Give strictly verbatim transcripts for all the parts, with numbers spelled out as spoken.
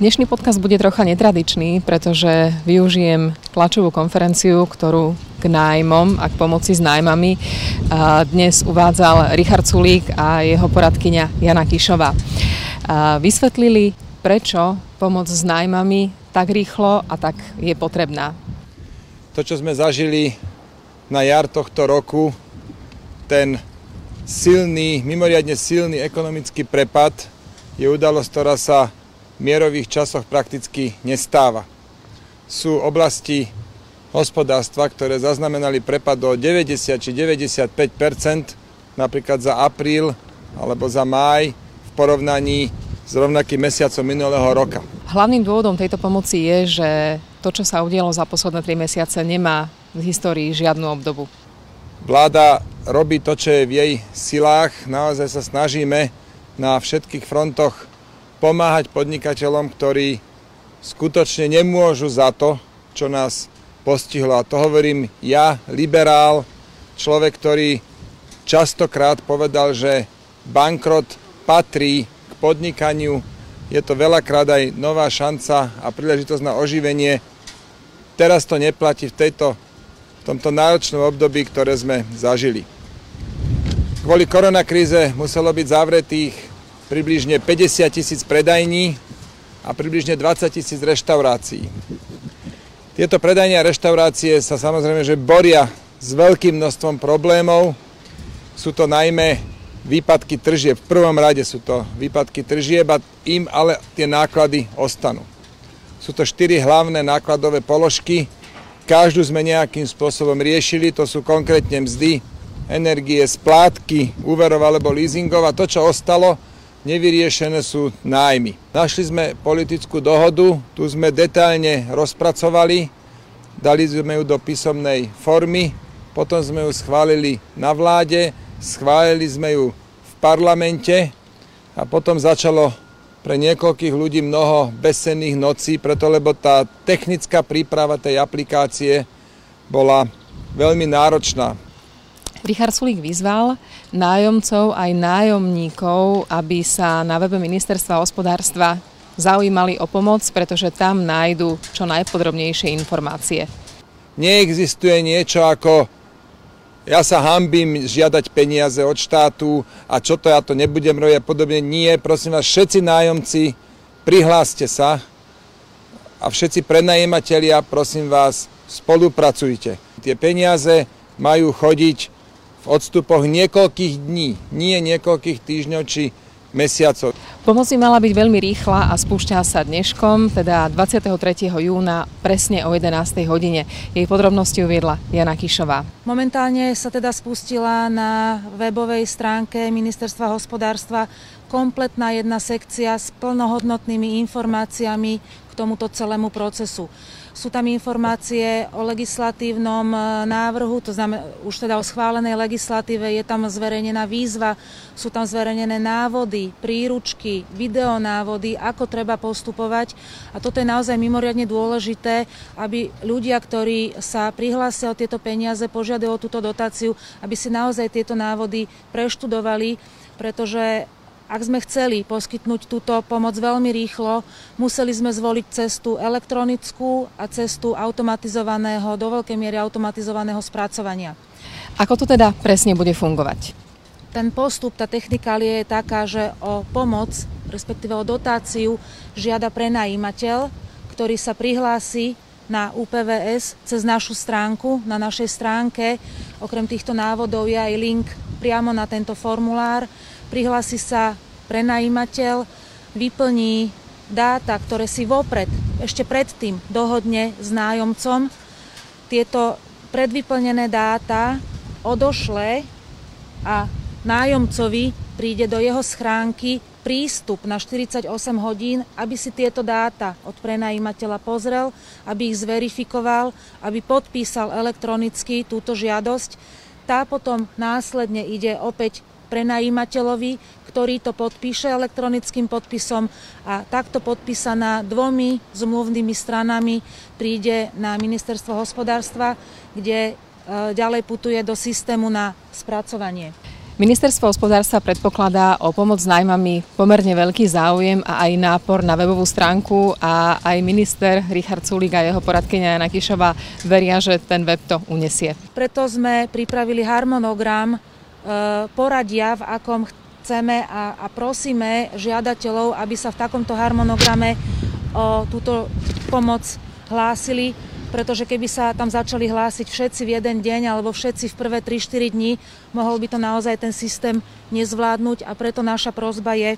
Dnešný podcast bude trocha netradičný, pretože využijem tlačovú konferenciu, ktorú k nájmom a k pomoci s nájmami dnes uvádzal Richard Sulík a jeho poradkyňa Jana Kiššová. Vysvetlili, prečo pomoc s nájmami tak rýchlo a tak je potrebná. To, čo sme zažili na jar tohto roku, ten silný, mimoriadne silný ekonomický prepad je udalosť, ktorá sa v mierových časoch prakticky nestáva. Sú oblasti hospodárstva, ktoré zaznamenali prepad do deväťdesiat či deväťdesiatpäť percent, napríklad za apríl alebo za máj v porovnaní s rovnakým mesiacom minulého roka. Hlavným dôvodom tejto pomoci je, že to, čo sa udialo za posledné tri mesiace, nemá v histórii žiadnu obdobu. Vláda robí to, čo je v jej silách. Naozaj sa snažíme na všetkých frontoch pomáhať podnikateľom, ktorí skutočne nemôžu za to, čo nás postihlo. A to hovorím ja, liberál, človek, ktorý častokrát povedal, že bankrot patrí k podnikaniu. Je to veľakrát aj nová šanca a príležitosť na oživenie. Teraz to neplatí v, tejto, v tomto náročnom období, ktoré sme zažili. Kvôli koronakríze muselo byť zavretých približne päťdesiat tisíc predajní a približne dvadsať tisíc reštaurácií. Tieto predajne a reštaurácie sa samozrejme že boria s veľkým množstvom problémov. Sú to najmä výpadky tržieb. V prvom rade sú to výpadky tržieb a im ale tie náklady ostanú. Sú to štyri hlavné nákladové položky. Každú sme nejakým spôsobom riešili. To sú konkrétne mzdy, energie, splátky, úverov alebo leasingov a to, čo ostalo, nevyriešené sú nájmy. Našli sme politickú dohodu, tu sme detailne rozpracovali, dali sme ju do písomnej formy, potom sme ju schválili na vláde, schválili sme ju v parlamente a potom začalo pre niekoľkých ľudí mnoho bezsenných nocí, preto lebo tá technická príprava tej aplikácie bola veľmi náročná. Richard Sulík vyzval nájomcov aj nájomníkov, aby sa na webe Ministerstva hospodárstva zaujímali o pomoc, pretože tam nájdu čo najpodrobnejšie informácie. Neexistuje niečo ako ja sa hanbím žiadať peniaze od štátu a čo to ja to nebudem robiť a podobne. Nie, prosím vás, všetci nájomci, prihláste sa a všetci prenajímatelia, prosím vás, spolupracujte. Tie peniaze majú chodiť v odstupoch niekoľkých dní, nie niekoľkých týždňov či mesiacov. Pomoc mala byť veľmi rýchla a spúšťa sa dneškom, teda dvadsiateho tretieho júna, presne o jedenástej hodine. Jej podrobnosti uviedla Jana Kiššová. Momentálne sa teda spustila na webovej stránke Ministerstva hospodárstva kompletná jedna sekcia s plnohodnotnými informáciami k tomuto celému procesu. Sú tam informácie o legislatívnom návrhu, to znamená už teda o schválenej legislatíve, je tam zverejnená výzva, sú tam zverejnené návody, príručky, videonávody, ako treba postupovať. A toto je naozaj mimoriadne dôležité, aby ľudia, ktorí sa prihlásia o tieto peniaze, požiadajú o túto dotáciu, aby si naozaj tieto návody preštudovali, pretože ak sme chceli poskytnúť túto pomoc veľmi rýchlo, museli sme zvoliť cestu elektronickú a cestu automatizovaného, do veľkej miery automatizovaného spracovania. Ako to teda presne bude fungovať? Ten postup, tá technikália je taká, že o pomoc, respektíve o dotáciu, žiada prenajímateľ, ktorý sa prihlási na U P V S cez našu stránku. Na našej stránke, okrem týchto návodov, je aj link priamo na tento formulár. Prihlási sa prenajímateľ, vyplní dáta, ktoré si vopred, ešte predtým dohodne s nájomcom. Tieto predvyplnené dáta odošle a nájomcovi príde do jeho schránky prístup na štyridsaťosem hodín, aby si tieto dáta od prenajímateľa pozrel, aby ich zverifikoval, aby podpísal elektronicky túto žiadosť. Tá potom následne ide opäť prenajímateľovi, ktorý to podpíše elektronickým podpisom a takto podpísaná dvomi zmluvnými stranami príde na Ministerstvo hospodárstva, kde ďalej putuje do systému na spracovanie. Ministerstvo hospodárstva predpokladá o pomoc s nájmami pomerne veľký záujem a aj nápor na webovú stránku a aj minister Richard Sulík a jeho poradkyňa Jana Kiššová veria, že ten web to unesie. Preto sme pripravili harmonogram poradia, v akom chceme a prosíme žiadateľov, aby sa v takomto harmonograme o túto pomoc hlásili, pretože keby sa tam začali hlásiť všetci v jeden deň alebo všetci v prvé tri štyri dní, mohol by to naozaj ten systém nezvládnuť a preto naša prosba je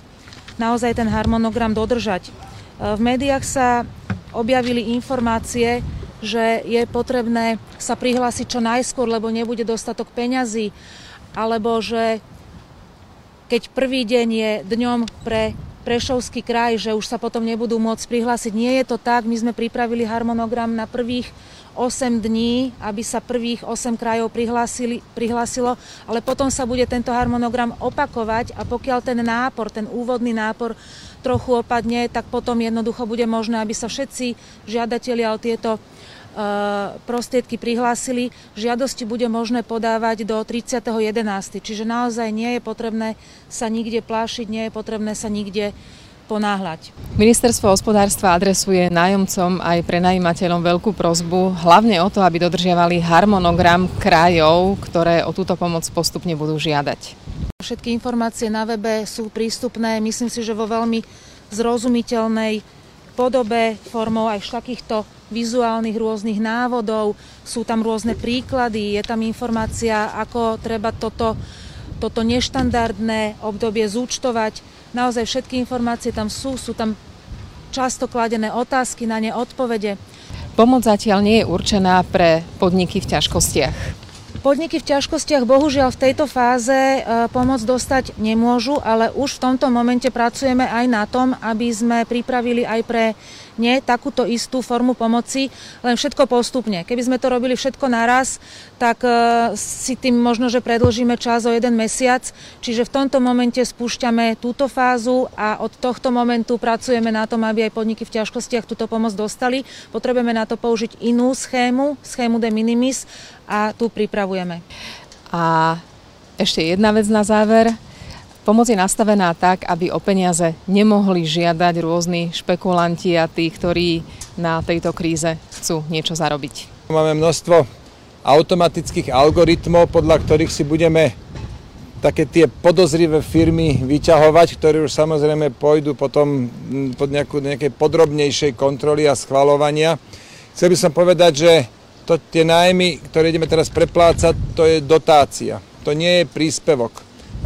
naozaj ten harmonogram dodržať. V médiách sa objavili informácie, že je potrebné sa prihlásiť čo najskôr, lebo nebude dostatok peňazí, alebo že keď prvý deň je dňom pre Prešovský kraj, že už sa potom nebudú môcť prihlásiť. Nie je to tak, my sme pripravili harmonogram na prvých osem dní, aby sa prvých osem krajov prihlásilo, ale potom sa bude tento harmonogram opakovať a pokiaľ ten nápor, ten úvodný nápor trochu opadne, tak potom jednoducho bude možné, aby sa všetci žiadatelia o tieto prostriedky prihlásili. Žiadosti bude možné podávať do tridsiateho jedenásteho Čiže naozaj nie je potrebné sa nikde plášiť, nie je potrebné sa nikde ponáhľať. Ministerstvo hospodárstva adresuje nájomcom aj prenajímateľom veľkú prosbu, hlavne o to, aby dodržiavali harmonogram krajov, ktoré o túto pomoc postupne budú žiadať. Všetky informácie na webe sú prístupné, myslím si, že vo veľmi zrozumiteľnej podobe, formou aj takýchto vizuálnych rôznych návodov, sú tam rôzne príklady, je tam informácia, ako treba toto, toto neštandardné obdobie zúčtovať. Naozaj všetky informácie tam sú, sú tam často kladené otázky, na ne odpovede. Pomoc zatiaľ nie je určená pre podniky v ťažkostiach. Podniky v ťažkostiach bohužiaľ v tejto fáze pomoc dostať nemôžu, ale už v tomto momente pracujeme aj na tom, aby sme pripravili aj pre ne takúto istú formu pomoci, len všetko postupne. Keby sme to robili všetko naraz, tak si tým možno, že predĺžíme čas o jeden mesiac, čiže v tomto momente spúšťame túto fázu a od tohto momentu pracujeme na tom, aby aj podniky v ťažkostiach túto pomoc dostali. Potrebujeme na to použiť inú schému, schému de minimis, a tu pripravujeme. A ešte jedna vec na záver. Pomoc je nastavená tak, aby o peniaze nemohli žiadať rôzni špekulanti a tí, ktorí na tejto kríze chcú niečo zarobiť. Máme množstvo automatických algoritmov, podľa ktorých si budeme také tie podozrivé firmy vyťahovať, ktoré už samozrejme pôjdu potom pod nejakú, nejakej podrobnejšej kontroly a schvaľovania. Chcel by som povedať, že To, tie nájmy, ktoré ideme teraz preplácať, to je dotácia. To nie je príspevok.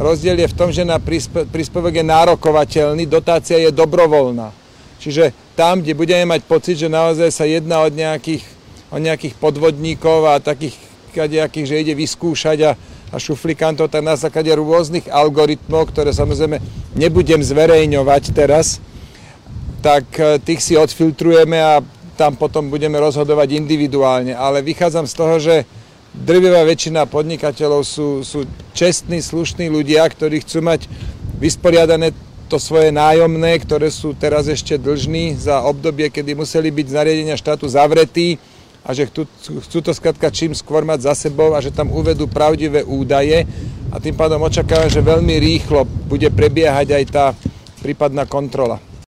Rozdiel je v tom, že na príspe, príspevok je nárokovateľný, dotácia je dobrovoľná. Čiže tam, kde budeme mať pocit, že naozaj sa jedná od nejakých, od nejakých podvodníkov a takých, kadejakých, že ide vyskúšať a, a šuflikantov, tak na základe rôznych algoritmov, ktoré samozrejme nebudem zverejňovať teraz, tak tých si odfiltrujeme a tam potom budeme rozhodovať individuálne, ale vychádzam z toho, že drvivá väčšina podnikateľov sú, sú čestní, slušní ľudia, ktorí chcú mať vysporiadané to svoje nájomné, ktoré sú teraz ešte dlžní za obdobie, kedy museli byť z nariadenia štátu zavretí a že chcú to skrátka čím skôr mať za sebou a že tam uvedú pravdivé údaje a tým pádom očakávam, že veľmi rýchlo bude prebiehať aj tá prípadná kontrola.